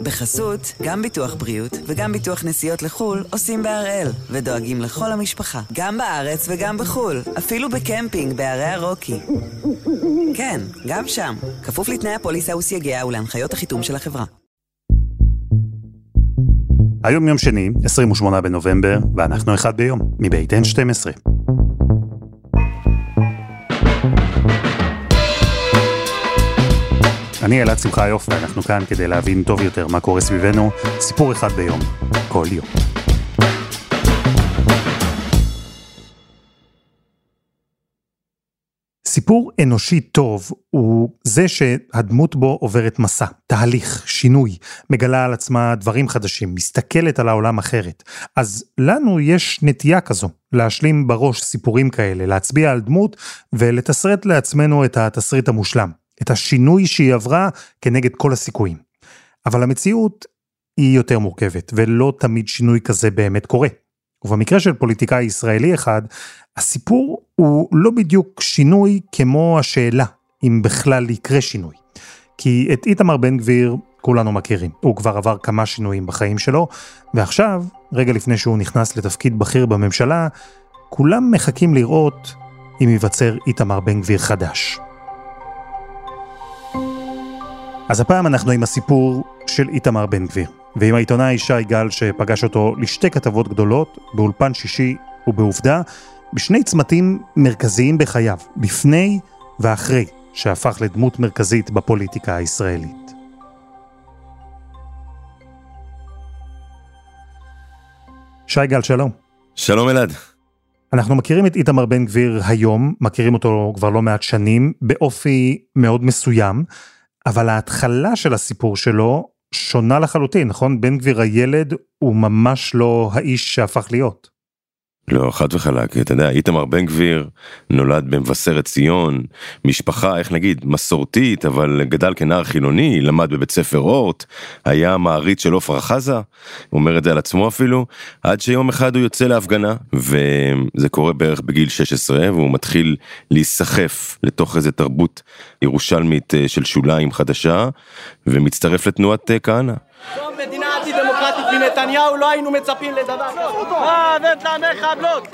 בחסות, גם ביטוח בריאות וגם ביטוח נסיעות לחול עושים בהראל, ודואגים לכל המשפחה, גם בארץ וגם בחול, אפילו בקמפינג בערי הרוקי. כן, גם שם, כפוף לתנאי הפוליסה וסייגיה ולהנחיות החיתום של החברה. היום יום שני, 28 בנובמבר, ואנחנו אחד ביום, מבית N12. אני אלעד שמחה יוף, ואנחנו כאן כדי להבין טוב יותר מה קורה סביבנו. סיפור אחד ביום, כל יום. סיפור אנושי טוב הוא זה שהדמות בו עוברת מסע, תהליך, שינוי, מגלה על עצמה דברים חדשים, מסתכלת על העולם אחרת. אז לנו יש נטייה כזו, להשלים בראש סיפורים כאלה, להצביע על דמות ולתסרט לעצמנו את התסריט המושלם, את השינוי שהיא עברה כנגד כל הסיכויים. אבל המציאות היא יותר מורכבת, ולא תמיד שינוי כזה באמת קורה. ובמקרה של פוליטיקאי ישראלי אחד, הסיפור הוא לא בדיוק שינוי כמו השאלה, אם בכלל יקרה שינוי. כי את איתמר בן גביר כולנו מכירים, הוא כבר עבר כמה שינויים בחיים שלו, ועכשיו, רגע לפני שהוא נכנס לתפקיד בכיר בממשלה, כולם מחכים לראות אם ייווצר איתמר בן גביר חדש. אז הפעם אנחנו עם הסיפור של איתמר בן גביר, ועם העיתונאי שי גל שפגש אותו לשתי כתבות גדולות, באולפן שישי ובעובדה, בשני צמתים מרכזיים בחייו, לפני ואחרי שהפך לדמות מרכזית בפוליטיקה הישראלית. שי גל, שלום. שלום אלעד. אנחנו מכירים את איתמר בן גביר היום, מכירים אותו כבר לא מעט שנים, באופי מאוד מסוים, אבל ההתחלה של הסיפור שלו שונה לחלוטין, נכון? בן גביר הילד הוא ממש לא האיש שהפך להיות. לא, חד וחלק. אתה יודע, איתמר בן גביר נולד במבשרת ציון, משפחה, איך נגיד, מסורתית, אבל גדל כנער חילוני, למד בבית ספר אורט, היה מעריץ של עופרה חזה, הוא אומר את זה על עצמו אפילו, עד שיום אחד הוא יוצא להפגנה, וזה קורה בערך בגיל 16, והוא מתחיל להיסחף לתוך איזו תרבות ירושלמית של שוליים חדשה, ומצטרף לתנועת כהנא. טוב, מדינה עתיד דמוקרטית ונתניהו לא היינו מצפים לדבר. אהבת למחבלות.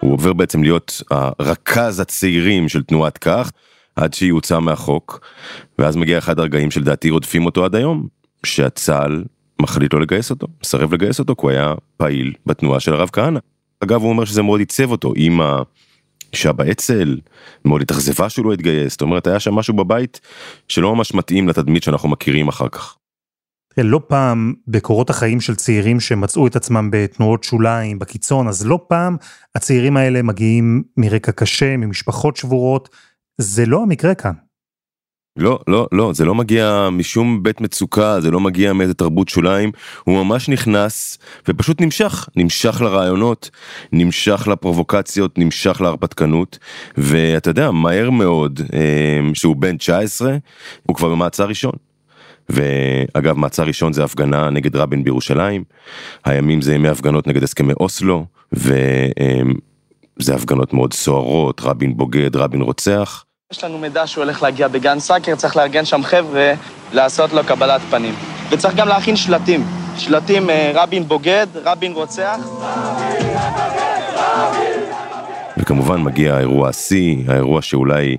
הוא עובר בעצם להיות הרכז הצעירים של תנועת כך, עד שהיא הוצאה מהחוק, ואז מגיע אחד הרגעים שלדעתי רודפים אותו עד היום, שהצהל מחליט לא לגייס אותו, מסרב לגייס אותו, כי הוא היה פעיל בתנועה של הרב כהנא. אגב, הוא אומר שזה מאוד ייצב אותו, עם אישה בעצל, מאוד התאכזבה שהוא לא התגייס, זאת אומרת, היה שם משהו בבית שלא ממש מתאים לתדמית שאנחנו מכירים אחר כך. לא פעם בקורות החיים של צעירים שמצאו את עצמם בתנועות שוליים, בקיצון, אז לא פעם הצעירים האלה מגיעים מרקע קשה, ממשפחות שבורות, זה לא המקרה כאן. לא, לא, לא, זה לא מגיע משום בית מצוקה, זה לא מגיע מאיזה תרבות שוליים, הוא ממש נכנס ופשוט נמשך לרעיונות, נמשך לפרובוקציות, נמשך להרפתקנות, ואתה יודע, מהר מאוד, שהוא בן 19, הוא כבר במעצר ראשון. ואגב, מעצר ראשון זה הפגנה נגד רבין בירושלים, הימים זה ימי הפגנות נגד הסכמי אוסלו, וזה הפגנות מאוד סוערות, רבין בוגד, רבין רוצח. יש לנו מידע שהוא הולך להגיע בגן סאקר, צריך לארגן שם חבר'ה, לעשות לו קבלת פנים. וצריך גם להכין שלטים, שלטים רבין בוגד, רבין רוצח. וכמובן מגיע האירוע C, האירוע שאולי,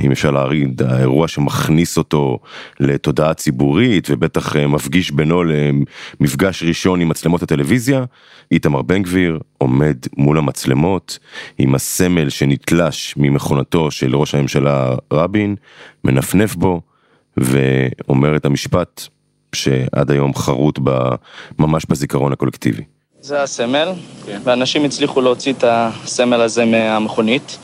אם אפשר להריד, האירוע שמכניס אותו לתודעה ציבורית, ובטח מפגיש בינו למפגש ראשון עם מצלמות הטלוויזיה, איתמר בן גביר עומד מול המצלמות, עם הסמל שנתלש ממכונתו של ראש הממשלה רבין, מנפנף בו, ואומר את המשפט שעד היום חרוט ממש בזיכרון הקולקטיבי. זה הסמל, ואנשים הצליחו להוציא את הסמל הזה מהמכונית,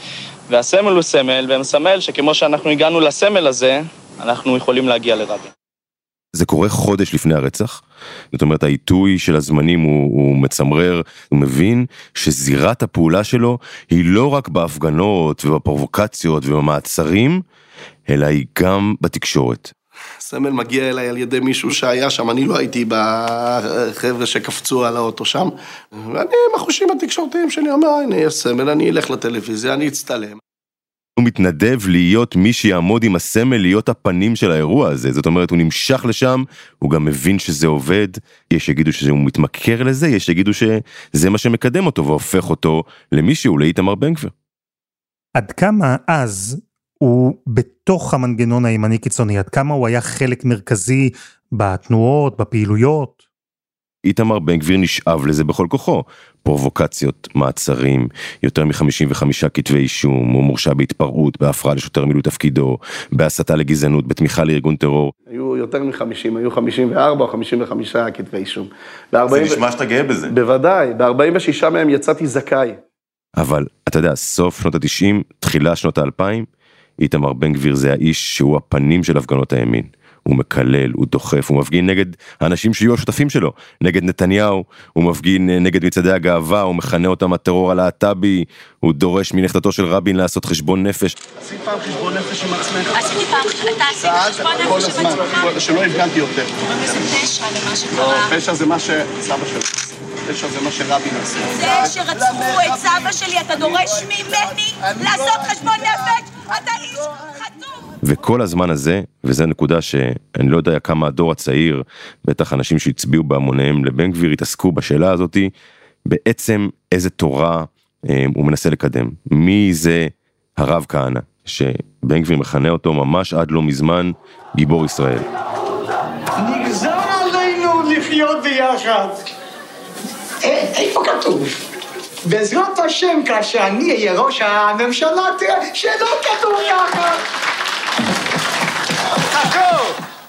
והסמל הוא סמל, ומסמל שכמו שאנחנו הגענו לסמל הזה, אנחנו יכולים להגיע לרבין. זה קורה חודש לפני הרצח, זאת אומרת, העיתוי של הזמנים הוא מצמרר, הוא מבין שזירת הפעולה שלו היא לא רק בהפגנות ובפרובוקציות ובמעצרים, אלא היא גם בתקשורת. הסמל מגיע אליי על ידי מישהו שהיה שם, אני לא הייתי בחבר'ה שקפצו על האוטו שם, ואני מחושים התקשורתיים שאני אומר, הנה יש סמל, אני אלך לטלוויזיה, אני אצטלם. הוא מתנדב להיות מי שיעמוד עם הסמל, להיות הפנים של האירוע הזה. זאת אומרת, הוא נמשך לשם, הוא גם מבין שזה עובד, יש שיגידו שהוא מתמכר לזה, יש שיגידו שזה מה שמקדם אותו, והופך אותו למישהו, לאיתמר בן גביר. עד כמה אז הוא בתוך המנגנון הימני קיצוני, עד כמה הוא היה חלק מרכזי בתנועות, בפעילויות? איתמר בן גביר נשאב לזה בכל כוחו, פרובוקציות, מעצרים, יותר מ-55 כתבי אישום, הוא מורשע בהתפרעות, בהפרעה לשוטר מילוי תפקידו, בהסתה לגזענות, בתמיכה לארגון טרור. היו יותר מ-50, היו 54 או 55 כתבי אישום. זה נשמע שאתה גאה בזה. בוודאי, ב-46 מהם יצאתי זכאי. אבל, אתה יודע, סוף שנות ה-90, תחילה שנות ה-2000, איתמר בן גביר זה האיש שהוא הפנים של הפגנות הימין. הוא מקלל, הוא דוחף, הוא מפגין נגד האנשים שיהיו השותפים שלו, נגד נתניהו, הוא מפגין נגד מצעדי הגאווה, הוא מכנה אותם הטרור על הלהט"בי, הוא דורש מנחתתו של רבין לעשות חשבון נפש. עשית פעם חשבון נפש עם עצמך? עשיתי פעם, אתה עשית חשבון נפש עם עצמך? שלא הפגנתי יותר. קוראים לזה פשע למה שקרה. פשע זה מה שסבא שלו. פשע זה מה שרבין עשה. זה שרצחו את סבא שלי, אתה דורש ממני לעשות חשבון נפש? אתה איש חצוף. וכל הזמן הזה, וזו הנקודה שאני לא יודע כמה הדור הצעיר, בטח אנשים שהצביעו בהמוניהם לבן גביר, התעסקו בשאלה הזאת, בעצם איזה תורה הוא מנסה לקדם. מי זה הרב כהנא, שבן גביר מכנה אותו ממש עד לא מזמן, גיבור ישראל. נגזר עלינו לחיות ביחד. איפה כתוב? בעזרת השם, כאשר אני אהיה ראש הממשלה, שלא כתוב יחד.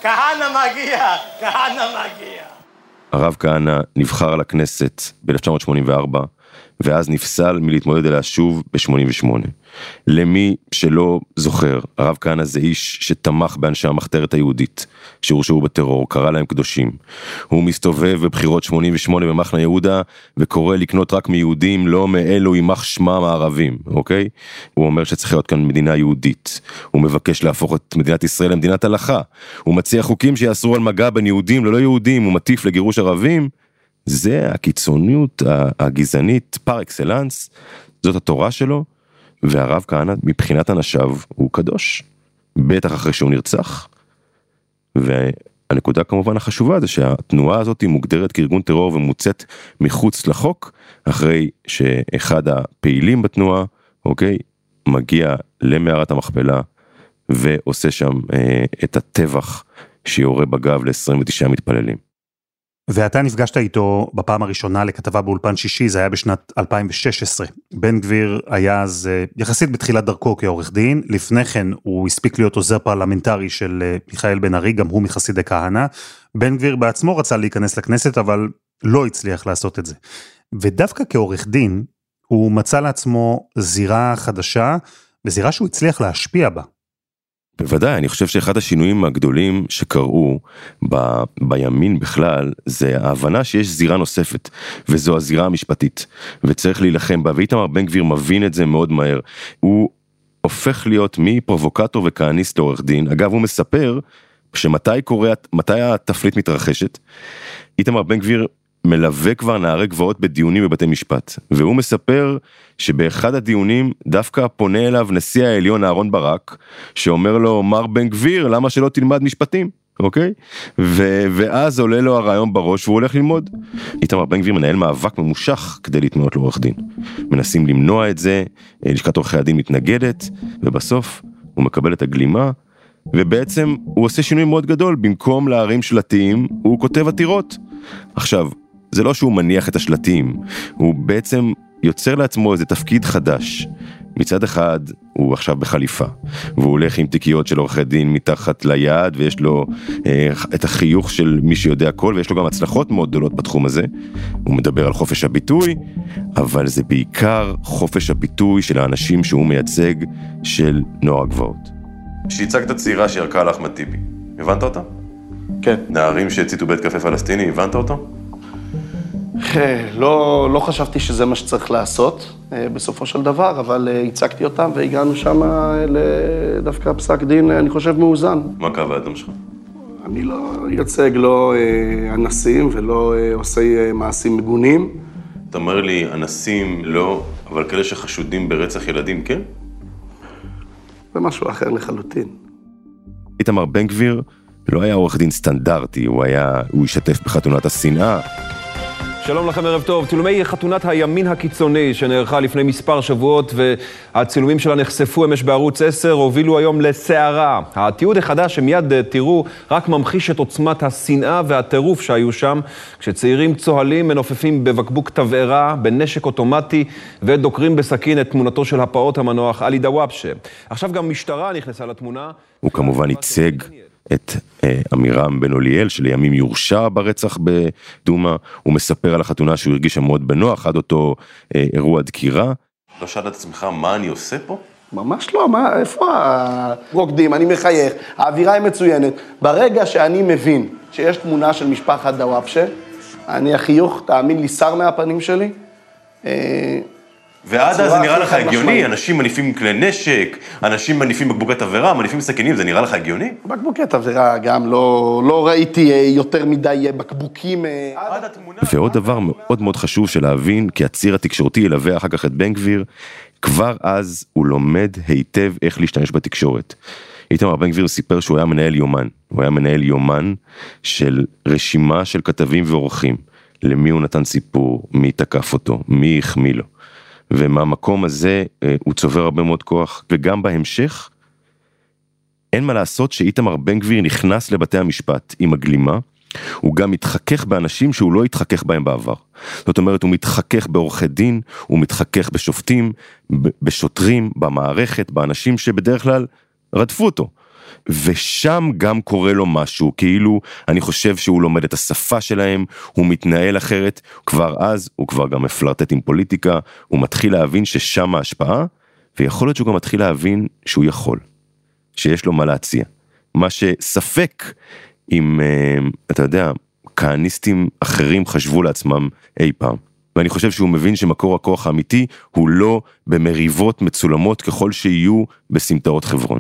כהנה מגיע. הרב כהנה נבחר לכנסת ב-1984, ואז נפסל מלהתמודד אליה שוב ב-88. למי שלא זוכר, הרב כהנה זה איש שתמך באנשי המחתרת היהודית, שהורשעו בטרור, קרא להם קדושים. הוא מסתובב בבחירות 88 במחנה יהודה, וקורא לקנות רק מיהודים, לא מאלו יימח שמם הערבים, אוקיי? הוא אומר שצריך להיות כאן מדינה יהודית. הוא מבקש להפוך את מדינת ישראל למדינת הלכה. הוא מציע חוקים שיאסרו על מגע בין יהודים ללא יהודים, הוא מטיף לגירוש ערבים. זה הקיצוניות הגזענית פר אקסלנס, זאת התורה שלו, והרב כהנא מבחינת אנשיו הוא קדוש, בטח אחרי שהוא נרצח. והנקודה כמובן החשובה זה שהתנועה הזאת מוגדרת כארגון טרור ומוצאת מחוץ לחוק, אחרי שאחד הפעילים בתנועה, אוקיי, מגיע למערת המכפלה ועושה שם את הטבח שיורה בגב ל-29 מתפללים. ואתה נפגשת איתו בפעם הראשונה לכתבה באולפן שישי, זה היה בשנת 2016. בן גביר היה אז יחסית בתחילת דרכו כעורך דין, לפני כן הוא הספיק להיות עוזר פרלמנטרי של מיכאל בן ארי, גם הוא מחסידי כהנא. בן גביר בעצמו רצה להיכנס לכנסת, אבל לא הצליח לעשות את זה. ודווקא כעורך דין, הוא מצא לעצמו זירה חדשה, וזירה שהוא הצליח להשפיע בה. בוודאי, אני חושב שאחד השינויים הגדולים שקראו בימין בכלל, זה ההבנה שיש זירה נוספת, וזו הזירה המשפטית, וצריך להילחם בה, ואיתמר בן גביר מבין את זה מאוד מהר, הוא הופך להיות מפרובוקטור וכהניסט לעורך דין, אגב הוא מספר מתי התפנית מתרחשת, איתמר בן גביר מלווה כבר נערי גבעות בדיונים בבתי משפט, והוא מספר שבאחד הדיונים דווקא פונה אליו נשיא העליון אהרון ברק, שאומר לו, מר בן גביר, למה שלא תלמד משפטים? אוקיי? ואז עולה לו הרעיון בראש והוא הולך ללמוד. איתמר בן גביר מנהל מאבק ממושך כדי להתמנות לעורך דין. מנסים למנוע את זה, לשכת עורכי הדין מתנגדת, ובסוף הוא מקבל את הגלימה, ובעצם הוא עושה שינוי מאוד גדול, במקום להרים שלטים, הוא כותב עתירות. עכשיו, זה לא שהוא מניח את השלטים, הוא בעצם יוצר לעצמו איזה תפקיד חדש. מצד אחד, הוא עכשיו בחליפה, והוא הולך עם תיקיות של עורכי דין מתחת ליד, ויש לו את החיוך של מי שיודע הכל, ויש לו גם הצלחות מאוד גדולות בתחום הזה. הוא מדבר על חופש הביטוי, אבל זה בעיקר חופש הביטוי של האנשים שהוא מייצג, של נוער הגבעות. כשהצגת צעירה שירקה על אחמד טיבי, הבנת אותה? כן. נערים שהציתו בית קפה פלסטיני, הבנת אותו? לא חשבתי שזה מה שצריך לעשות בסופו של דבר, אבל הצגתי אותם והגענו שם לדווקא פסק דין, אני חושב, מאוזן. מה קו האדום שלך? אני לא יוצג, לא אנסים ולא עושי מעשים מגונים. אתה אומר לי, אנסים לא, אבל כאלה שחשודים ברצח ילדים, כן? ומשהו אחר לחלוטין. איתמר בן גביר לא היה עורך דין סטנדרטי, הוא השתתף בחתונת השנאה. שלום לכם, ערב טוב. צילומי חתונת הימין הקיצוני שנערכה לפני מספר שבועות והצילומים שלה נחשפו אמש בערוץ 10 הובילו היום לסערה. התיעוד החדש שמיד תראו רק ממחיש את עוצמת השנאה והטירוף שהיו שם, כשצעירים צוהלים מנופפים בבקבוק תבערה, בנשק אוטומטי ודוקרים בסכין את תמונתו של הפעוט המנוח עלי דוואבשה. עכשיו גם משטרה נכנסה לתמונה. הוא כמובן ייצג את אמירם בן אוליאל, שלימים יורשע ברצח בדומה. הוא מספר על החתונה שהוא הרגיש מאוד בנוח, עד אותו אירוע דקירה. לא שאלת את עצמך, מה אני עושה פה? ממש לא, מה, איפה הרוקדים, אני מחייך, האווירה היא מצוינת. ברגע שאני מבין שיש תמונה של משפחת דוואבשה, אני החיוך, תאמין לי, שר מהפנים שלי. ועד אז זה נראה לך הגיוני, אנשים מניפים כלי נשק, אנשים מניפים בקבוקי תבערה, מניפים סכינים, זה נראה לך הגיוני? בקבוקי תבערה גם לא ראיתי יותר מדי בקבוקים. ועוד דבר מאוד מאוד חשוב של להבין, כי הציר התקשורתי ילווה אחר כך את בן גביר, כבר אז הוא לומד היטב איך להשתמש בתקשורת. איתמר בן גביר סיפר שהוא היה מנהל יומן, הוא היה מנהל יומן של רשימה של כתבים ועורכים, למי הוא נתן סיפור, מי תקף אותו, מי החמיא לו. ומהמקום הזה הוא צובר הרבה מאוד כוח, וגם בהמשך, אין מה לעשות שאיתמר בן גביר נכנס לבתי המשפט עם הגלימה, הוא גם מתחכך באנשים שהוא לא התחכך בהם בעבר. זאת אומרת, הוא מתחכך בעורכי דין, הוא מתחכך בשופטים, בשוטרים, במערכת, באנשים שבדרך כלל רדפו אותו. ושם גם קורה לו משהו, כאילו אני חושב שהוא לומד את השפה שלהם, הוא מתנהל אחרת, כבר אז הוא כבר גם מפלרטט עם פוליטיקה, הוא מתחיל להבין ששם ההשפעה, ויכול להיות שהוא גם מתחיל להבין שהוא יכול, שיש לו מה להציע. מה שספק אם, אתה יודע, כהניסטים אחרים חשבו לעצמם אי פעם. ואני חושב שהוא מבין שמקור הכוח האמיתי הוא לא במריבות מצולמות ככל שיהיו בסמטאות חברון.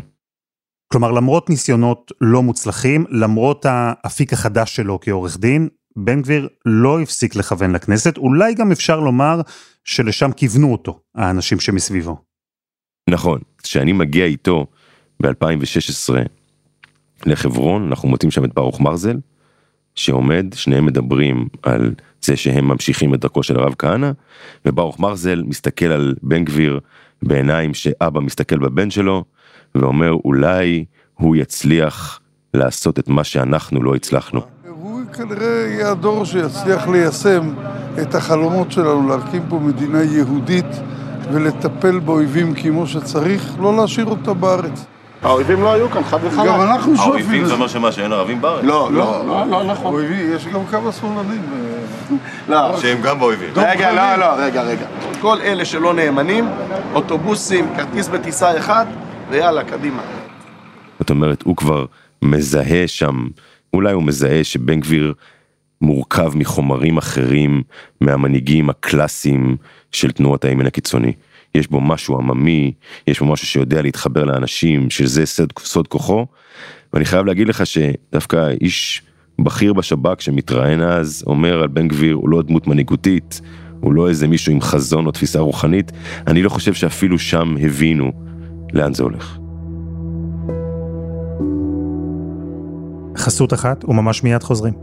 כלומר, למרות ניסיונות לא מוצלחים, למרות האפיק החדש שלו כעורך דין, בן גביר לא הפסיק לכוון לכנסת, אולי גם אפשר לומר שלשם כיוונו אותו, האנשים שמסביבו. נכון, כשאני מגיע איתו ב-2016 לחברון, אנחנו מוצאים שם את ברוך מרזל, שעומד, שניהם מדברים על זה שהם ממשיכים את דרכו של הרב כהנא, וברוך מרזל מסתכל על בן גביר בעיניים שאבא מסתכל בבן שלו, ואומר, אולי הוא יצליח לעשות את מה שאנחנו לא הצלחנו. הוא כנראה יהיה הדור שיצליח ליישם את החלומות שלנו, להקים פה מדינה יהודית ולטפל באויבים כמו שצריך, לא להשאיר אותה בארץ. האויבים לא היו כאן, חד וחלק. גם אנחנו שופים. האויבים זה אומר שמה, שאין ערבים בארץ? לא, לא, לא נכון. אויבים, יש גם כמה ספרדים. לא. שהם גם באויבים. רגע, רגע. כל אלה שלא נאמנים, אוטובוסים, כרטיס בטיסה אחד, ויאללה, קדימה. זאת אומרת, הוא כבר מזהה שם, אולי הוא מזהה שבן גביר מורכב מחומרים אחרים, מהמנהיגים הקלאסיים של תנועת הימין הקיצוני. יש בו משהו עממי, יש בו משהו שיודע להתחבר לאנשים, שזה סוד כוחו, ואני חייב להגיד לך שדווקא איש בכיר בשב"כ שמתראיין אז, אומר על בן גביר, הוא לא דמות מנהיגותית, הוא לא איזה מישהו עם חזון או תפיסה רוחנית, אני לא חושב שאפילו שם הבינו לאן זה הולך. חסות אחת וממש מיד חוזרים.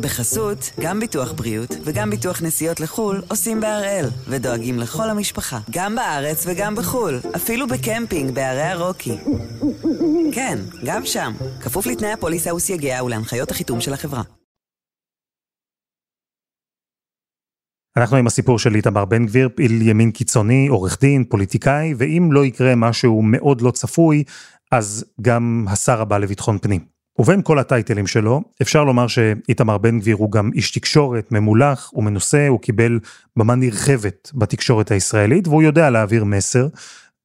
בחסות, גם ביטוח בריאות וגם ביטוח נסיעות לחול עושים בהראל ודואגים לכל המשפחה, גם בארץ וגם בחול, אפילו בקמפינג בערי הרוקי. כן, גם שם, כפוף לתנאי הפוליסה וסייגיה ולהנחיות החיתום של החברה. אנחנו עם הסיפור של איתמר בן גביר, פעיל ימין קיצוני, עורך דין, פוליטיקאי, ואם לא יקרה משהו מאוד לא צפוי, אז גם השר הבא לביטחון פנים. ובין כל הטייטלים שלו, אפשר לומר שאיתמר בן גביר הוא גם איש תקשורת, ממולח, הוא מנוסה, הוא קיבל במה נרחבת בתקשורת הישראלית, והוא יודע להעביר מסר.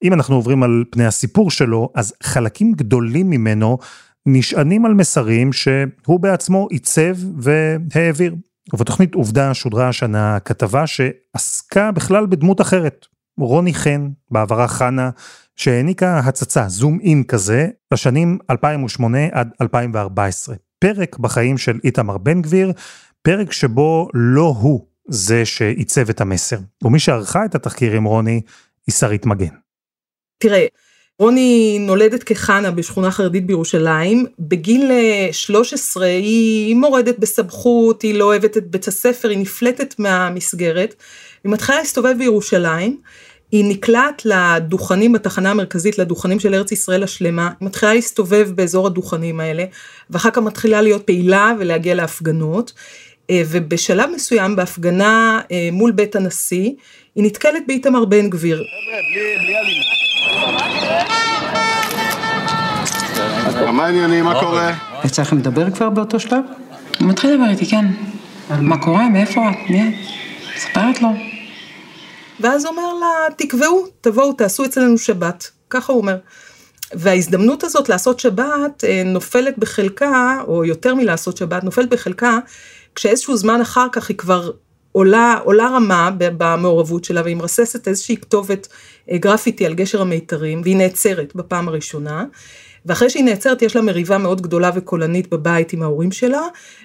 אם אנחנו עוברים על פני הסיפור שלו, אז חלקים גדולים ממנו נשענים על מסרים שהוא בעצמו עיצב והעביר. ובתוכנית עובדה שודרה השנה כתבה שעסקה בכלל בדמות אחרת, רוני חן, בעברה חנה, שהעניקה הצצה, זום אין כזה, לשנים 2008 עד 2014. פרק בחיים של איתמר בן גביר, פרק שבו לא הוא זה שעיצב את המסר. ומי שערכה את התחקיר עם רוני היא שרית מגן. תראה, רוני נולדת כחנה בשכונה חרדית בירושלים, בגיל 13 היא מורדת בסבכות, היא לא אוהבת את בית הספר, היא נפלטת מהמסגרת, היא מתחילה להסתובב בירושלים, היא נקלעת לדוכנים בתחנה המרכזית, לדוכנים של ארץ ישראל השלמה, היא מתחילה להסתובב באזור הדוכנים האלה, ואחר כך מתחילה להיות פעילה ולהגיע להפגנות, ובשלב מסוים בהפגנה מול בית הנשיא, היא נתקלת באיתמר בן גביר. חבר'ה, בלי אלימות. מה העניינים? מה קורה? יצא לכם לדבר כבר באותו שלב? הוא מתחיל לדבר איתי, כן. מה קורה? מאיפה? מי? ספרת לו. ואז הוא אומר לה, תקבעו, תבואו, תעשו אצלנו שבת. ככה הוא אומר. וההזדמנות הזאת לעשות שבת נופלת בחלקה, או יותר מלעשות שבת, נופלת בחלקה, כשאיזשהו זמן אחר כך היא כבר... עולה רמה במעורבות שלה, והיא מרססת איזושהי כתובת גרפיטי על גשר המיתרים, והיא נעצרת בפעם הראשונה, ואחרי שהיא נעצרת יש לה מריבה מאוד גדולה וקולנית בבית עם ההורים שלה,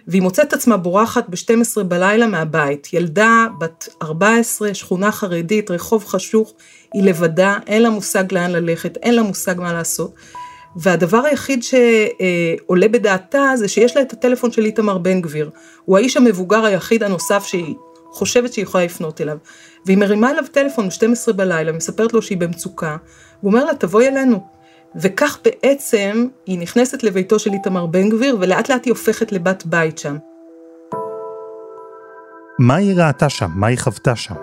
והיא מוצאת עצמה בורחת ב-12 בלילה מהבית, ילדה בת 14, שכונה חרדית, רחוב חשוך, היא לבדה, אין לה מושג לאן ללכת, אין לה מושג מה לעשות, והדבר היחיד שעולה בדעתה זה שיש לה את הטלפון של איתמר בן גביר, הוא האיש המבוגר היחיד הנוסף שהיא חושבת שהיא יכולה לפנות אליו, והיא מרימה אליו טלפון ב-12 בלילה, מספרת לו שהיא במצוקה, הוא אומר לה, תבואי אלינו, וכך בעצם היא נכנסת לביתו של איתמר בן גביר, ולאט לאט היא הופכת לבת בית שם. מה היא ראתה שם? מה היא חוותה שם?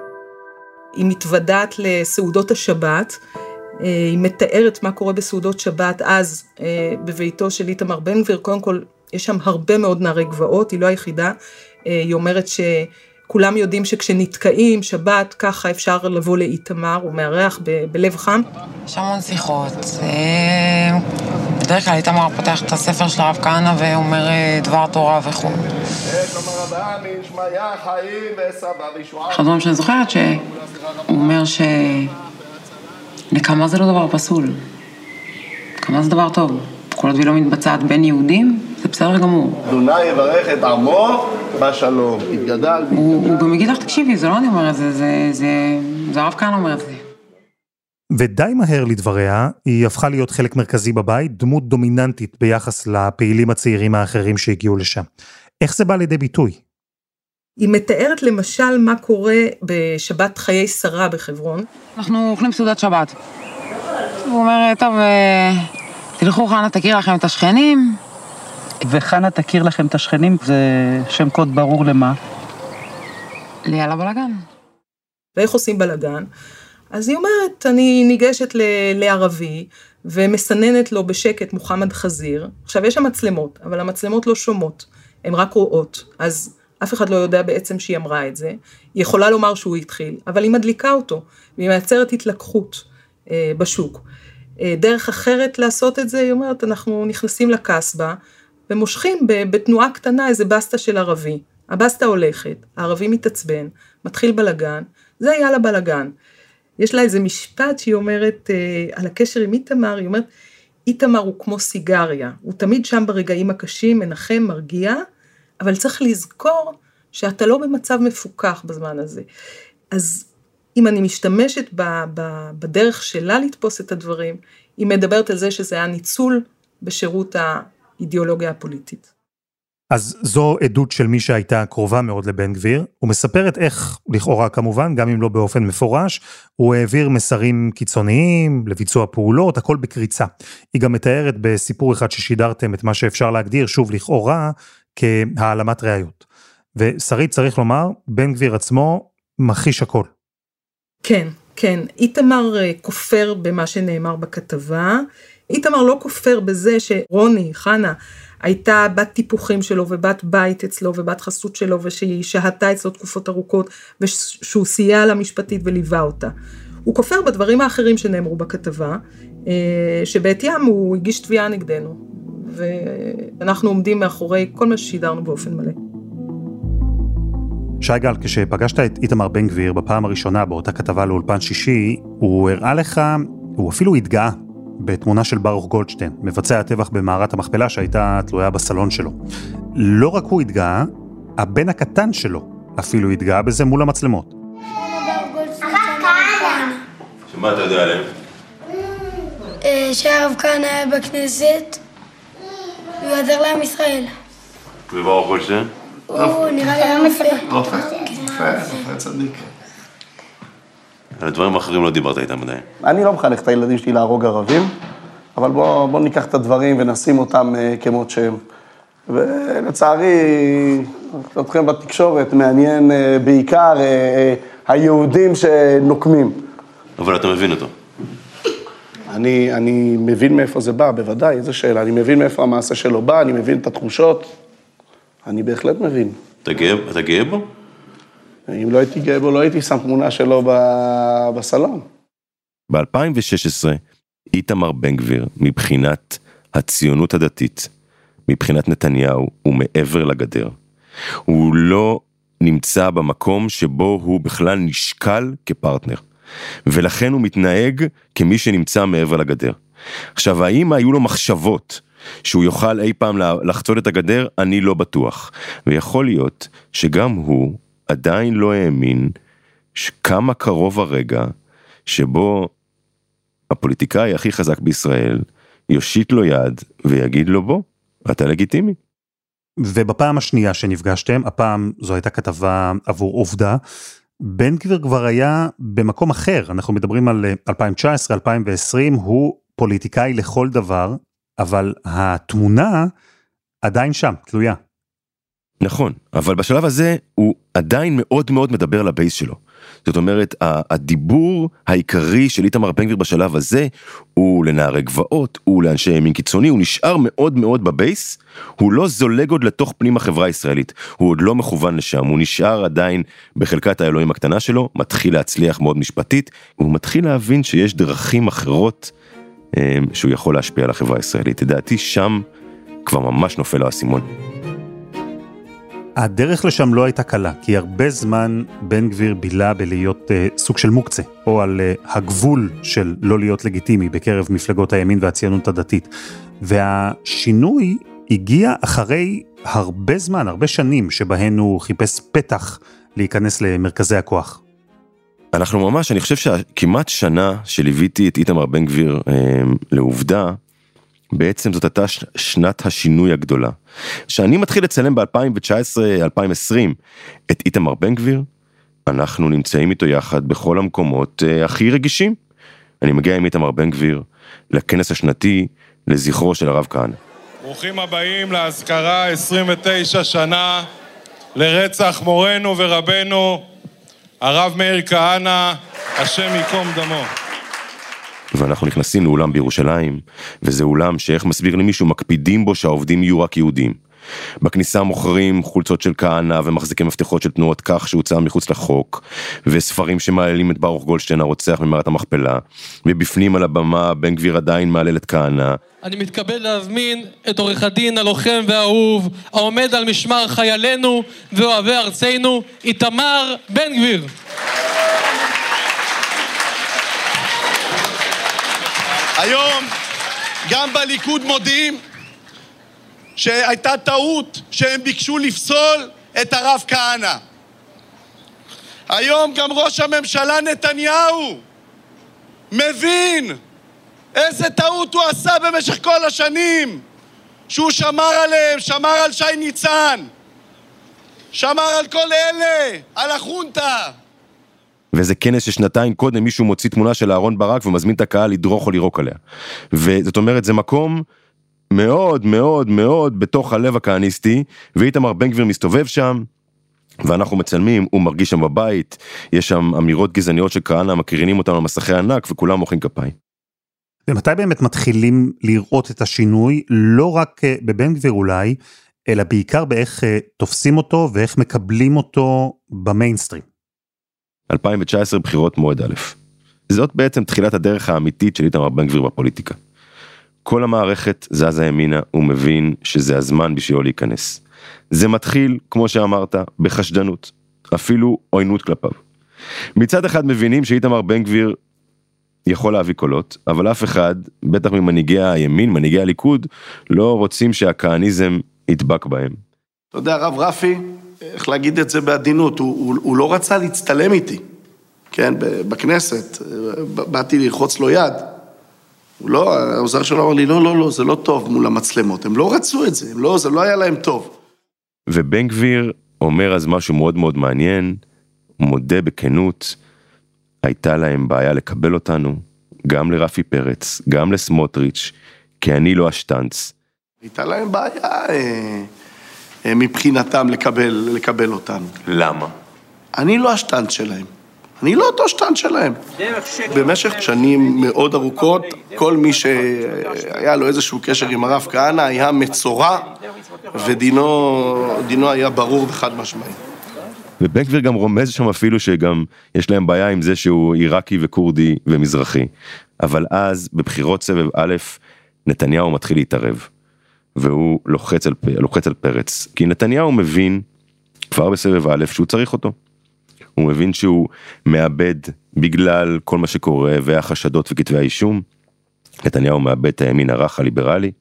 היא מתוודעת לסעודות השבת, היא מתארת מה קורה בסעודות שבת אז בביתו של איתמר בן גביר, קודם כל יש שם הרבה מאוד נערי גבעות, היא לא היחידה, היא אומרת שכולם יודעים שכשנתקעים שבת ככה אפשר לבוא לאיתמר, הוא מארח בלב חם. יש המון שיחות, בדרך כלל איתמר פותח את הספר של הרב כהנא ואומר דבר תורה וכו'. אחד דברים שאני זוכרת שהוא אומר ש... נקמה זה לא דבר פסול, נקמה זה דבר טוב, כל עוד היא לא מתבצעת בין יהודים, זה בסדר גמור. אדוני יברך את עמו בשלום, התגדל. הוא גם יגיד לך, תקשיבי, זה לא אני אומר את זה, זה הרב כאן אומר את זה. ודי מהר לדבריה, היא הפכה להיות חלק מרכזי בבית, דמות דומיננטית ביחס לפעילים הצעירים האחרים שהגיעו לשם. איך זה בא לידי ביטוי? היא מתארת למשל מה קורה בשבת חיי שרה בחברון. אנחנו אוכלים סעודת שבת. הוא אומר, טוב, תלכו חנה תכיר לכם את השכנים. וחנה תכיר לכם את השכנים, זה שם קוד ברור למה? ליאללה בלגן. ואיך עושים בלגן? אז היא אומרת, אני ניגשת לערבי, ומסננת לו בשקט מוחמד חזיר. עכשיו יש המצלמות, אבל המצלמות לא שומעות, הן רק רואות, אז... אף אחד לא יודע בעצם שהיא אמרה את זה, היא יכולה לומר שהוא התחיל, אבל היא מדליקה אותו, והיא מייצרת התלקחות בשוק. דרך אחרת לעשות את זה, היא אומרת, אנחנו נכנסים לקסבה, ומושכים בתנועה קטנה איזה בסטה של ערבי, הבסטה הולכת, הערבי מתעצבן, מתחיל בלגן, זה היה לה בלגן. יש לה איזה משפט שהיא אומרת, על הקשר עם איתמר, היא אומרת, איתמר הוא כמו סיגריה, הוא תמיד שם ברגעים הקשים, מנחם, מרגיע, אבל צריך לזכור שאתה לא במצב מפוקח בזמן הזה. אז אם אני משתמשת בדרך שלה לתפוס את הדברים, היא מדברת על זה שזה היה ניצול בשירות האידיאולוגיה הפוליטית. אז זו עדות של מי שהייתה קרובה מאוד לבן גביר, ומספרת איך, לכאורה כמובן, גם אם לא באופן מפורש, הוא העביר מסרים קיצוניים, לביצוע פעולות, הכל בקריצה. היא גם מתארת בסיפור אחד ששידרתם את מה שאפשר להגדיר, שוב לכאורה, כהעלמת ראיות. ושרית צריך לומר, בן גביר עצמו מחיש הכל. כן, כן. איתמר כופר במה שנאמר בכתבה. איתמר לא כופר בזה שרוני, חנה, הייתה בת טיפוחים שלו ובת בית אצלו ובת חסות שלו ושהיא שהתה אצלו תקופות ארוכות ושהוא סייע לה משפטית וליווה אותה. הוא כופר בדברים האחרים שנאמרו בכתבה, שבעת ים הוא הגיש תביעה נגדנו. ואנחנו עומדים מאחורי כל מה ששידרנו באופן מלא. שי גל, כשפגשת את איתמר בן גביר בפעם הראשונה באותה כתבה לאולפן שישי, הוא הראה לך, הוא אפילו התגאה בתמונה של ברוך גולדשטיין, מבצע הטבח במערת המכפלה שהייתה תלויה בסלון שלו. לא רק הוא התגאה, הבן הקטן שלו אפילו התגאה בזה מול המצלמות. שמה אתה יודע עליהם? שהרב כהנא היה בכנסת, והוא עזר להם ישראל. וברוך גולדשטיין? הוא נראה להם יפה. רופא, רופא צדיק. על הדברים האחרים לא דיברת איתם עדיין. אני לא מחנך את הילדים שלי להרוג ערבים, אבל בואו ניקח את הדברים ונשים אותם כמות שהם. ולצערי, אתכם בתקשורת מעניין בעיקר היהודים שנוקמים. אבל אתה מבין אותו. אני מבין מאיפה זה בא, בוודאי, איזו שאלה. אני מבין מאיפה המעשה שלו בא, אני מבין את התחושות. אני בהחלט מבין. אתה גאה בו? אם לא הייתי גאה בו, לא הייתי שם תמונה שלו בסלון. ב-2016, איתמר בן גביר, מבחינת הציונות הדתית, מבחינת נתניהו, הוא מעבר לגדר. הוא לא נמצא במקום שבו הוא בכלל נשקל כפרטנר. ולכן הוא מתנהג כמי שנמצא מעבר לגדר. עכשיו, האם היו לו מחשבות שהוא יוכל אי פעם לחצות את הגדר? אני לא בטוח. ויכול להיות שגם הוא עדיין לא האמין כמה קרוב הרגע שבו הפוליטיקאי הכי חזק בישראל יושיט לו יד ויגיד לו בוא, אתה לגיטימי. ובפעם השנייה שנפגשתם, הפעם זו הייתה כתבה עבור עובדה, בן גביר כבר היה במקום אחר, אנחנו מדברים על 2019, 2020, הוא פוליטיקאי לכל דבר, אבל התמונה עדיין שם, תלויה. נכון, אבל בשלב הזה הוא עדיין מאוד מאוד מדבר לבייס שלו. זאת אומרת, הדיבור העיקרי של איתמר בן גביר בשלב הזה, הוא לנערי גבעות, הוא לאנשי ימין קיצוני, הוא נשאר מאוד מאוד בבייס, הוא לא זולג עוד לתוך פנים החברה הישראלית, הוא עוד לא מכוון לשם, הוא נשאר עדיין בחלקת האלוהים הקטנה שלו, מתחיל להצליח מאוד משפטית, הוא מתחיל להבין שיש דרכים אחרות שהוא יכול להשפיע על החברה הישראלית. לדעתי שם כבר ממש נופל לו הסימון. הדרך לשם לא הייתה קלה, כי הרבה זמן בן גביר בילה בלהיות סוג של מוקצה, או על הגבול של לא להיות לגיטימי בקרב מפלגות הימין והציונות הדתית. והשינוי הגיע אחרי הרבה זמן, הרבה שנים, שבהן הוא חיפש פתח להיכנס למרכזי הכוח. אנחנו ממש, אני חושב שכמעט שנה שליוויתי את איתמר בן גביר לעובדה, בעצם זאת הייתה שנת השינוי הגדולה. כשאני מתחיל לצלם ב-2019-2020 את איתמר בן גביר, אנחנו נמצאים איתו יחד בכל המקומות הכי רגישים. אני מגיע עם איתמר בן גביר לכנס השנתי לזכרו של הרב כהנא. ברוכים הבאים להזכרה 29 שנה לרצח מורנו ורבנו, הרב מאיר כהנא, השם יקום דמו. ואנחנו נכנסים לאולם בירושלים, וזה אולם שאיך מסביר למישהו, מקפידים בו שהעובדים יהיו רק יהודים. בכניסה מוכרים חולצות של כהנא ומחזיקים מפתחות של תנועות כך שהוצאה מחוץ לחוק, וספרים שמעלים את ברוך גולדשטיין הרוצח ממערת המכפלה, ובפנים על הבמה בן גביר עדיין מעלל את כהנא. אני מתכבד להזמין את עורך הדין הלוחם והאהוב, העומד על משמר חיילינו ואוהבי ארצנו, איתמר בן גביר. היום גם בליכוד מודיעים שהייתה טעות שהם ביקשו לפסול את הרב כהנא. היום גם ראש הממשלה נתניהו מבין איזה טעות הוא עשה במשך כל השנים, שהוא שמר עליהם, שמר על שי ניצן, שמר על כל אלה, על החונטה. וזה כנס ששנתיים קודם מישהו מוציא תמונה של אהרון ברק ומזמין את הקהל לדרוך או לירוק עליה. וזאת אומרת, זה מקום מאוד מאוד מאוד בתוך הלב הכהניסטי, ואיתמר בן גביר מסתובב שם, ואנחנו מצלמים, הוא מרגיש שם בבית, יש שם אמירות גזעניות של כהנא, מקרינים אותם למסכי ענק וכולם מוחאים כפיים. ומתי באמת מתחילים לראות את השינוי, לא רק בבן גביר אולי, אלא בעיקר באיך תופסים אותו ואיך מקבלים אותו במיינסטרים? 2019 בחירות מועד א'. זאת בעצם תחילת הדרך האמיתית של איתמר בן גביר בפוליטיקה. כל המערכת זזה ימינה, הוא מבין שזה הזמן בשביל להיכנס. זה מתחיל, כמו שאמרת, בחשדנות, אפילו עוינות כלפיו. מצד אחד מבינים שאיתמר בן גביר יכול להביא קולות, אבל אף אחד, בטח ממנהיגי הימין, מנהיגי הליכוד, לא רוצים שהכהניזם ידבק בהם. אתה יודע, הרב רפי, איך להגיד את זה בעדינות, הוא לא רצה להצטלם איתי, כן, בכנסת, באתי ללחוץ לו יד, הוא לא, העוזר שלו אמר לי, לא, לא, לא, זה לא טוב מול המצלמות, הם לא רצו את זה, זה לא היה להם טוב. ובן גביר אומר אז משהו מאוד מאוד מעניין, מודה בכנות, הייתה להם בעיה לקבל אותנו, גם לרפי פרץ, גם לסמוטריץ', כי אני לא השטנץ. הייתה להם בעיה מבחינתם לקבל אותנו. למה? אני לא השטנץ שלהם. אני לא אותו שטנץ שלהם. במשך שנים מאוד ארוכות, כל מי שהיה לו איזשהו קשר עם הרב כהנא היה מצורע, ודינו היה ברור וחד משמעי. ובן גביר גם רומז שם אפילו שגם יש להם בעיה עם זה שהוא עיראקי וקורדי ומזרחי. אבל אז בבחירות סבב א', נתניהו מתחיל להתערב, והוא לוחץ על פרץ. כי נתניהו מבין כבר בסבב א' שהוא צריך אותו. הוא מבין שהוא מאבד בגלל כל מה שקורה והחשדות וכתבי האישום. נתניהו מאבד את הימין הרך הליברלי.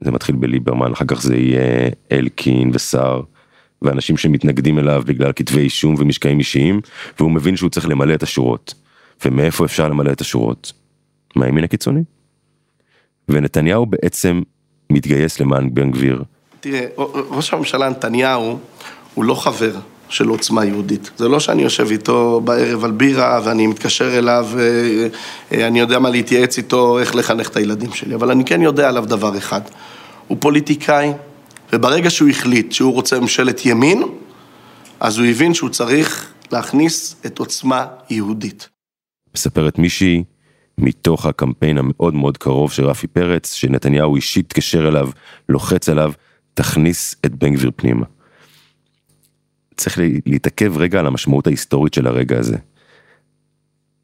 זה מתחיל בליברמן, אחר כך זה יהיה אלקין ושר. ואנשים שמתנגדים אליו בגלל כתבי אישום ומשקעים אישיים, והוא מבין שהוא צריך למלא את השורות. ומאיפה אפשר למלא את השורות? מהימין הקיצוני. ונתניהו בעצם מתגייס למען בן גביר. תראה, ראש הממשלה נתניהו הוא לא חבר של עוצמה יהודית. זה לא שאני יושב איתו בערב על בירה, ואני מתקשר אליו, אני יודע מה להתייעץ איתו, איך לחנך את הילדים שלי, אבל אני כן יודע עליו דבר אחד. הוא פוליטיקאי, וברגע שהוא החליט שהוא רוצה ממשלת ימין, אז הוא הבין שהוא צריך להכניס את עוצמה יהודית. מספרת מישהי, מתוך הקמפיין המאוד מאוד קרוב של רפי פרץ, שנתניהו אישית תקשר אליו, לוחץ עליו, תכניס את בן גביר פנימה. צריך להתעכב רגע על המשמעות ההיסטורית של הרגע הזה.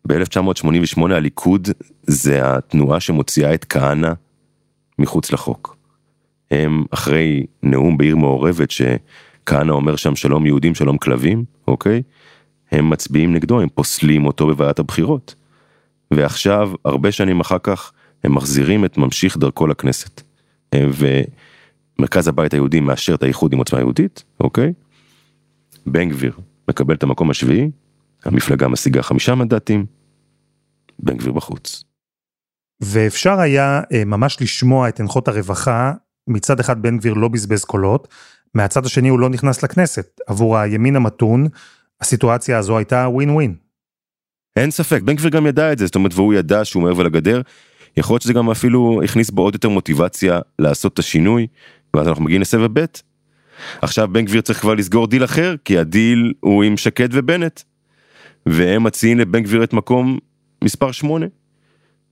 ב-1988 הליכוד זה התנועה שמוציאה את כהנא מחוץ לחוק. הם אחרי נאום בעיר מעורבת שכהנא אומר שם שלום יהודים, שלום כלבים, אוקיי? הם מצביעים נגדו, הם פוסלים אותו בוועדת הבחירות. ועכשיו, הרבה שנים אחר כך, הם מחזירים את ממשיך דרכו לכנסת. ומרכז הבית היהודי מאשר את האיחוד עם עוצמה יהודית, אוקיי? בן גביר מקבל את המקום השביעי, המפלגה משיגה 5 מנדטים, בן גביר בחוץ. ואפשר היה ממש לשמוע את הנחות הרווחה, מצד אחד בן גביר לא בזבז קולות, מהצד השני הוא לא נכנס לכנסת. עבור הימין המתון, הסיטואציה הזו הייתה ווין ווין. אין ספק, בן גביר גם ידע את זה, זאת אומרת, והוא ידע שהוא מעבר לגדר, יכול להיות שזה גם אפילו הכניס בו עוד יותר מוטיבציה לעשות את השינוי, ואז אנחנו מגיעים לסבב ב'. עכשיו בן גביר צריך כבר לסגור דיל אחר, כי הדיל הוא עם שקד ובנט, והם מציעים לבן גביר את מקום מספר 8.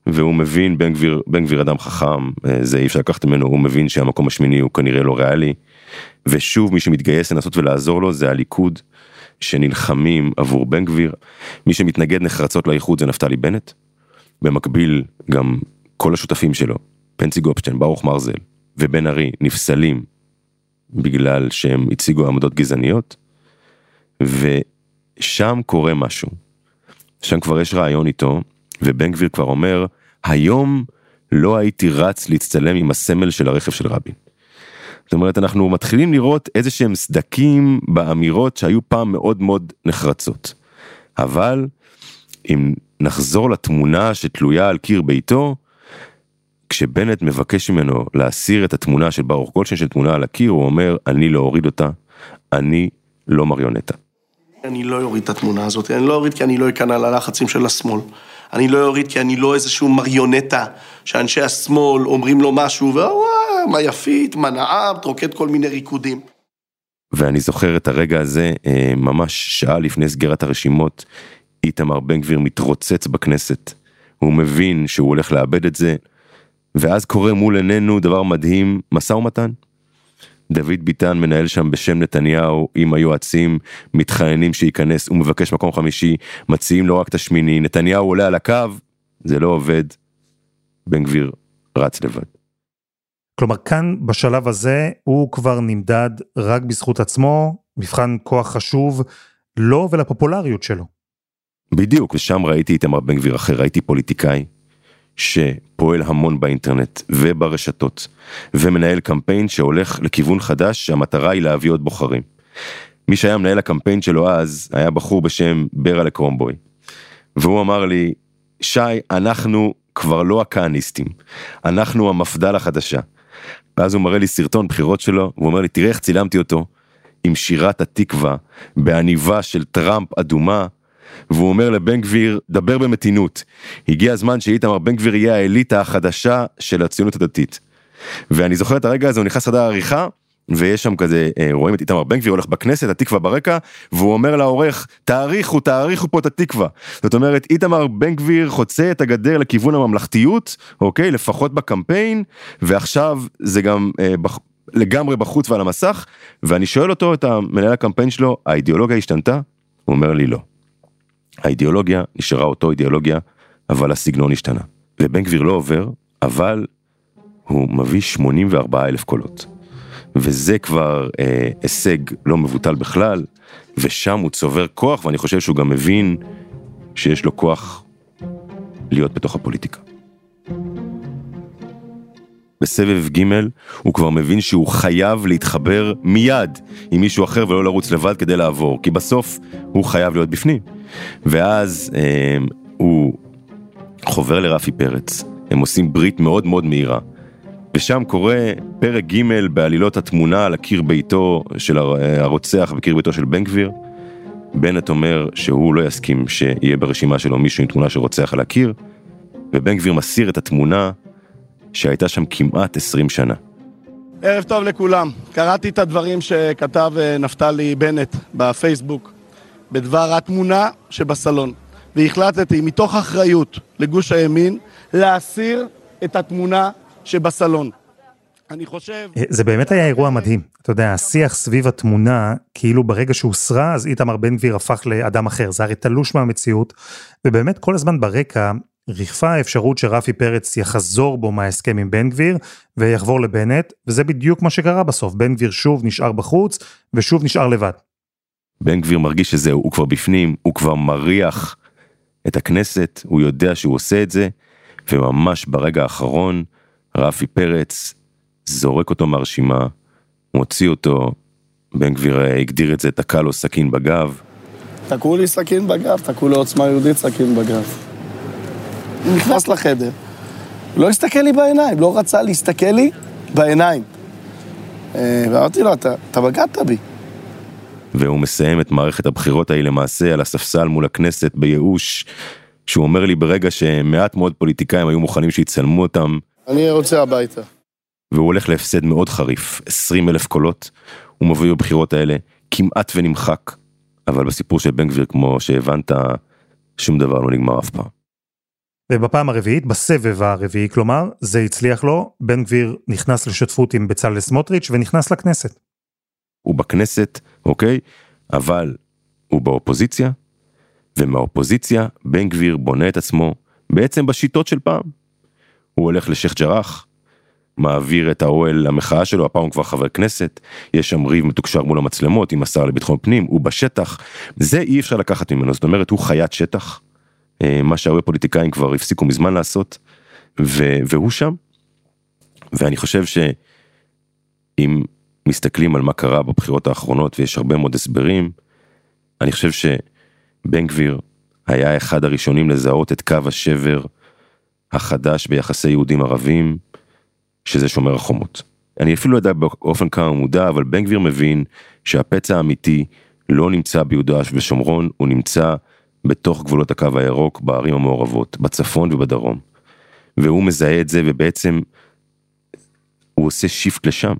והוא מבין, בן גביר אדם חכם, זה אי אפשר לקחת ממנו, הוא מבין שהמקום השמיני הוא כנראה לא ריאלי, ושוב מי שמתגייס לנסות ולעזור לו זה הליכוד, שנלחמים עבור בן גביר, מי שמתנגד נחרצות לאיחוד זה נפתלי בנט, במקביל גם כל השותפים שלו, פנסי גופשטיין, ברוך מרזל ובן ארי נפסלים, בגלל שהם הציגו עמדות גזעניות, ושם קורה משהו, שם כבר יש רעיון איתו, ובן גביר כבר אומר, היום לא הייתי רץ להצטלם עם הסמל של הרכב של רבין. זאת אומרת, אנחנו מתחילים לראות איזה שהם סדקים באמירות שהיו פעם מאוד מאוד נחרצות. אבל, אם נחזור לתמונה שתלויה על קיר ביתו, כשבנט מבקש ממנו להסיר את התמונה של ברוך גולדשטיין, של תמונה על הקיר, הוא אומר, אני לא אוריד אותה, אני לא מריונטה. אני לא אוריד את התמונה הזאת, אני לא אוריד כי אני לא אכנע ללחצים של השמאל. אני לא אוריד כי אני לא איזשהו מריונטה, שאנשי השמאל אומרים לו משהו, מה יפית, מה נעם, תרוקד כל מיני ריקודים. ואני זוכר את הרגע הזה, ממש שעה לפני סגירת הרשימות, איתמר בן גביר מתרוצץ בכנסת, הוא מבין שהוא הולך לאבד את זה, ואז קורה מול עינינו דבר מדהים, משא ומתן. דוד ביטן מנהל שם בשם נתניהו עם היועצים, מתחיינים שייכנס, הוא מבקש מקום 5, מציעים לא רק את השמיני, נתניהו עולה על הקו, זה לא עובד, בן גביר רץ לבד. כלומר כאן בשלב הזה הוא כבר נמדד רק בזכות עצמו, מבחן כוח חשוב, לא ולפופולריות שלו. בדיוק, ושם ראיתי איתמר בן גביר אחר, ראיתי פוליטיקאי שפועל המון באינטרנט וברשתות, ומנהל קמפיין שהולך לכיוון חדש, שהמטרה היא להביא עוד בוחרים. מי שהיה מנהל הקמפיין שלו אז, היה בחור בשם ברל קרומבוי, והוא אמר לי, שי, אנחנו כבר לא הכהניסטים, אנחנו המפד"ל החדשה. ואז הוא מראה לי סרטון בחירות שלו, והוא אומר לי, תראה איך צילמתי אותו, עם שירת התקווה, בעניבה של טראמפ אדומה, והוא אומר לבן גביר, דבר במתינות, הגיע הזמן שאיתמר בן גביר יהיה האליטה החדשה של הציונות הדתית. ואני זוכר את הרגע הזה, הוא נכנס לחדר העריכה, ויש שם כזה, רואים את איתמר בן גביר הולך בכנסת, התקווה ברקע, והוא אומר לעורך, תאריכו פה את התקווה. זאת אומרת, איתמר בן גביר חוצה את הגדר לכיוון הממלכתיות, אוקיי, לפחות בקמפיין, ועכשיו זה גם לגמרי בחוץ ועל המסך, ואני שואל אותו, את מנהל הקמפיין שלו, האידיאולוגיה השתנתה? הוא אומר לי לא. האידיאולוגיה נשארה אותו אידיאולוגיה, אבל הסגנון השתנה. ובן גביר לא עובר, אבל הוא מביא 84,000 קולות. וזה כבר הישג לא מבוטל בכלל, ושם הוא צובר כוח, ואני חושב שהוא גם מבין שיש לו כוח להיות בתוך הפוליטיקה. בסבב ג' הוא כבר מבין שהוא חייב להתחבר מיד עם מישהו אחר ולא לרוץ לבד כדי לעבור, כי בסוף הוא חייב להיות בפנים. ואז הוא חובר לרפי פרץ, הם עושים ברית מאוד מאוד מהירה, ושם קורא פרק ג' בעלילות התמונה על הקיר ביתו של הרוצח וקיר ביתו של בן גביר. בנט אומר שהוא לא יסכים שיהיה ברשימה שלו מישהו עם תמונה של רוצח על הקיר, ובן גביר מסיר את התמונה שהייתה שם כמעט 20 שנה. ערב טוב לכולם. קראתי את הדברים שכתב נפתלי בנט בפייסבוק בדבר התמונה שבסלון, והחלטתי מתוך אחריות לגוש הימין להסיר את התמונה שבסלון. אני חושב... זה באמת היה אירוע מדהים. אתה יודע, השיח סביב התמונה, כאילו ברגע שהוסרה, אז איתמר בן גביר הפך לאדם אחר. זה הרי תלוש מהמציאות, ובאמת כל הזמן ברקע רכפה האפשרות שרפי פרץ יחזור בו מההסכם עם בן גביר, ויחבור לבנט, וזה בדיוק מה שקרה בסוף. בן גביר שוב נשאר בחוץ, ושוב נשאר לבד. בן גביר מרגיש שזהו, הוא כבר בפנים, הוא כבר מריח את הכנסת, הוא יודע שהוא עושה את זה, וממש ברגע האחרון, רפי פרץ זורק אותו מהרשימה, מוציא אותו, בן גביר הגדיר את זה, תקע לו סכין בגב. תקעו לי סכין בגב, תקעו לעוצמה יהודית סכין בגב. הוא נכנס לחדר, לא הסתכל לי בעיניים, לא רצה להסתכל לי בעיניים. ואמרתי לו, אתה בגדת בי. והוא מסיים את מערכת הבחירות ההיא למעשה על הספסל מול הכנסת בייאוש, שהוא אומר לי ברגע שמעט מאוד פוליטיקאים היו מוכנים שיצלמו אותם. אני רוצה הביתה. והוא הולך להפסד מאוד חריף, 20,000 קולות, הוא מביא בבחירות האלה, כמעט ונמחק, אבל בסיפור של בן גביר, כמו שהבנת, שום דבר לא נגמר אף פעם. ובפעם הרביעית, בסבב הרביעי, כלומר, זה הצליח לו, בן גביר נכנס לשותפות עם בצלאל סמוטריץ' ונכנס לכנסת. הוא בכנסת, אוקיי, אבל הוא באופוזיציה, ומהאופוזיציה בן גביר בונה את עצמו בעצם בשיטות של פעם. הוא הולך לשייח' ג'ראח, מעביר את האוהל המחאה שלו, הפעם הוא כבר חבר כנסת, יש שם ריב מתוקשר מול המצלמות עם השר לביטחון פנים, הוא בשטח, זה אי אפשר לקחת ממנו, זאת אומרת, הוא חיית שטח, מה שהרבה פוליטיקאים כבר הפסיקו מזמן לעשות, והוא שם, ואני חושב שאם מסתכלים על מה קרה בבחירות האחרונות, ויש הרבה מאוד הסברים, אני חושב שבן גביר היה אחד הראשונים לזהות את קו השבר החדש ביחסי יהודים ערבים, שזה שומר החומות. אני אפילו לא יודע באופן כמה מודע, אבל בן גביר מבין שהפצע האמיתי לא נמצא ביהודה ושומרון, הוא נמצא בתוך גבולות הקו הירוק, בערים המעורבות, בצפון ובדרום. והוא מזהה את זה, ובעצם הוא עושה שיפט לשם.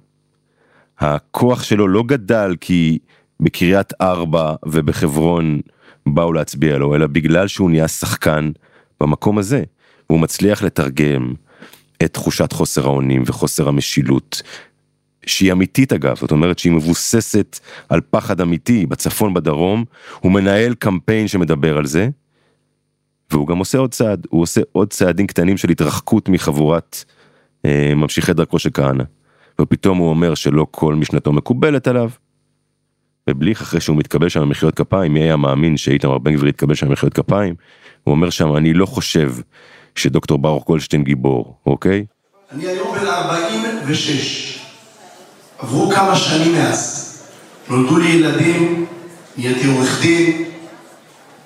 הכוח שלו לא גדל כי בקריית ארבע ובחברון באו להצביע לו, אלא בגלל שהוא נהיה שחקן במקום הזה. והוא מצליח לתרגם את תחושת חוסר האונים וחוסר המשילות, שהיא אמיתית אגב, זאת אומרת שהיא מבוססת על פחד אמיתי בצפון בדרום, הוא מנהל קמפיין שמדבר על זה, והוא גם עושה עוד צעד, הוא עושה עוד צעדים קטנים של התרחקות מחבורת ממשיכי דרכו של כהנא, ופתאום הוא אומר שלא כל משנתו מקובלת עליו, בבליך, אחרי שהוא מתקבל שם מחיאות כפיים, מי היה מאמין שאיתמר בן גביר התקבל שם מחיאות כפיים, הוא אומר שם, אני לא חושב שדוקטור ברוך גולדשטיין גיבור, אוקיי? אני היום בן 46, עברו כמה שנים מאז, נולדו לי ילדים, נהייתי עורך דין,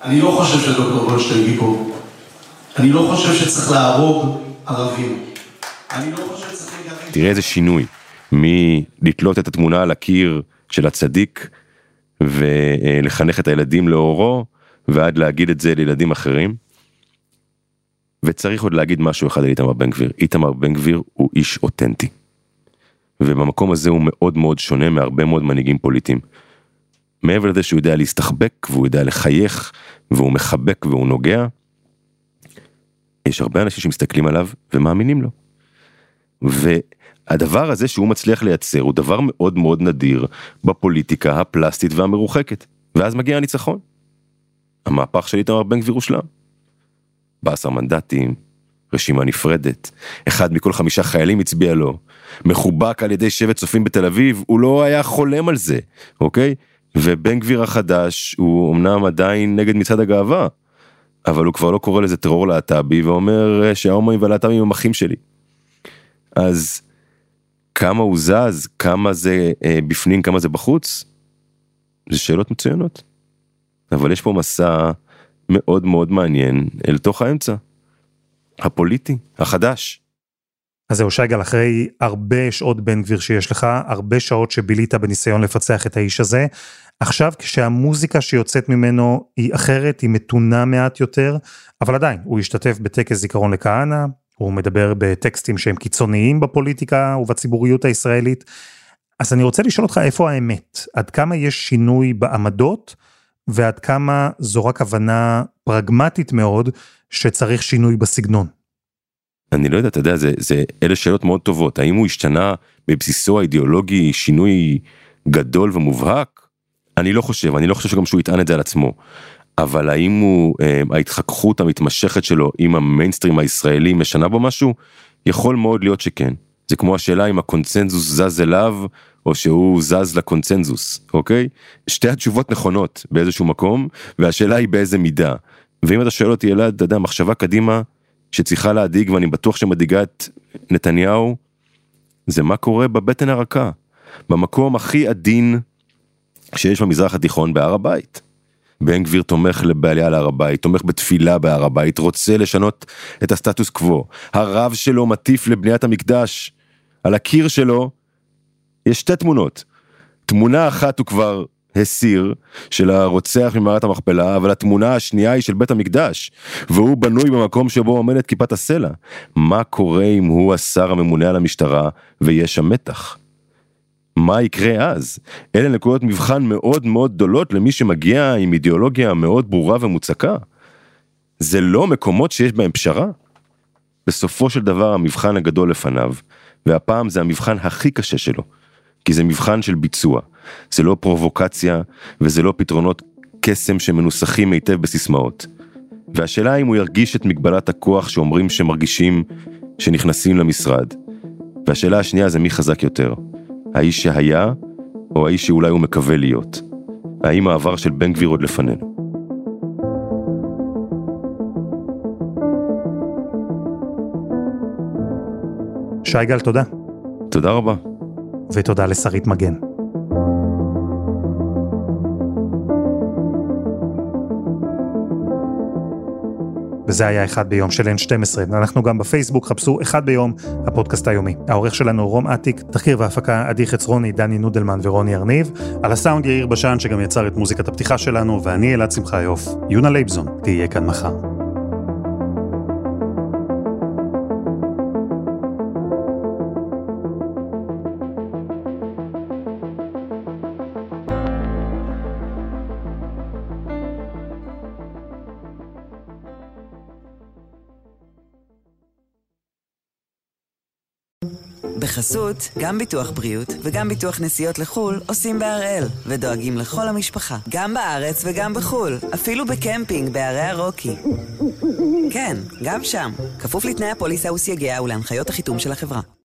אני לא חושב שדוקטור גולדשטיין גיבור, אני לא חושב שצריך להרוג ערבים, אני לא חושב שצריך להרוג... תראה איזה שינוי, מלתלות את התמונה על הקיר של הצדיק, ולחנך את הילדים לאורו, ועד להגיד את זה לילדים אחרים, וצריך עוד להגיד משהו אחד על איתמר בן גביר, איתמר בן גביר הוא איש אותנטי, ובמקום הזה הוא מאוד מאוד שונה מהרבה מאוד מנהיגים פוליטיים, מעבר לזה שהוא יודע להסתחבק, והוא יודע לחייך, והוא מחבק והוא נוגע, יש הרבה אנשים שמסתכלים עליו ומאמינים לו, והדבר הזה שהוא מצליח לייצר, הוא דבר מאוד מאוד נדיר בפוליטיקה הפלסטית והמרוחקת, ואז מגיע הניצחון, המהפך של איתמר בן גביר הושלם, 14 מנדטים, רשימה נפרדת, 1 מכל 5 חיילים הצביע לו, מחובק על ידי שבט צופים בתל אביב, הוא לא היה חולם על זה, אוקיי? ובן גביר החדש, הוא אמנם עדיין נגד מצד הגאווה, אבל הוא כבר לא קורא לזה טרור להטאבי, ואומר שההומואים והלהטאבים הם אחים שלי. אז כמה הוא זז, כמה זה בפנים, כמה זה בחוץ, זה שאלות מצוינות. אבל יש פה מסע... מאוד מאוד מעניין, אל תוך האמצע, הפוליטי, החדש. אז זהו שייגל, אחרי הרבה שעות בן גביר שיש לך, הרבה שעות שבילית בניסיון לפצח את האיש הזה, עכשיו כשהמוזיקה שיוצאת ממנו היא אחרת, היא מתונה מעט יותר, אבל עדיין, הוא השתתף בטקס זיכרון לכהנא, הוא מדבר בטקסטים שהם קיצוניים בפוליטיקה ובציבוריות הישראלית, אז אני רוצה לשאול אותך איפה האמת, עד כמה יש שינוי בעמדות, ועד כמה זו רק הבנה פרגמטית מאוד, שצריך שינוי בסגנון. אני לא יודע, אתה יודע, זה אלה שאלות מאוד טובות, האם הוא השתנה בבסיסו האידיאולוגי, שינוי גדול ומובהק? אני לא חושב שגם שהוא יטען את זה על עצמו, אבל האם הוא, ההתחככות המתמשכת שלו, עם המיינסטרים הישראלי משנה בו משהו? יכול מאוד להיות שכן. זה כמו השאלה אם הקונצנזוס זז אליו, או שהוא זז לקונצנזוס, אוקיי? שתי התשובות נכונות באיזשהו מקום, והשאלה היא באיזה מידה. ואם אתה שואל אותי אלעד, אתה יודע, מחשבה קדימה, שצריכה להדיג, ואני בטוח שמדיגה את נתניהו, זה מה קורה בבטן הרכה, במקום הכי עדין, שיש במזרח התיכון בהר הבית. בן גביר תומך בעלייה להר הבית, תומך בתפילה בהר הבית, רוצה לשנות את הסטטוס קוו. הרב שלו מטיף לבניית המקדש, על הקיר שלו, יש 2 תמונות, תמונה אחת הוא כבר הסיר, של הרוצח ממערת המכפלה, אבל התמונה השנייה היא של בית המקדש, והוא בנוי במקום שבו עומדת כיפת הסלע, מה קורה אם הוא השר הממונה על המשטרה, ויש שם מתח? מה יקרה אז? אלה נקודות מבחן מאוד מאוד גדולות, למי שמגיע עם אידיאולוגיה מאוד ברורה ומוצקה, זה לא מקומות שיש בהם פשרה, בסופו של דבר המבחן הגדול לפניו, והפעם זה המבחן הכי קשה שלו, כי זה מבחן של ביצוע, זה לא פרובוקציה, וזה לא פתרונות קסם שמנוסחים היטב בסיסמאות. והשאלה אם הוא ירגיש את מגבלת הכוח שאומרים שמרגישים שנכנסים למשרד. והשאלה השנייה זה מי חזק יותר, האיש שהיה, או האיש שאולי הוא מקווה להיות. האם העבר של בן גביר עוד לפנינו? שייגל, תודה. תודה רבה. ותודה לשרית מגן. וזה היה אחד ביום של N12. אנחנו גם בפייסבוק, חפשו אחד ביום, הפודקאסט היומי. העורך שלנו רום עתיק, תחקיר והפקה עדי חצרוני, דני נודלמן ורוני ארניב, על הסאונד יאיר בשן שגם יצר את מוזיקת הפתיחה שלנו, ואני אלעד שמחיוף. יונה לייבזון, תהיה כאן מחר. בחסות, גם ביטוח בריאות וגם ביטוח נסיעות לחול עושים בהראל ודואגים לכל המשפחה, גם בארץ וגם בחול, אפילו בקמפינג בערי הרוקי. כן, גם שם, כפוף לתנאי הפוליסה וסייגיה ולהנחיות החיתום של החברה.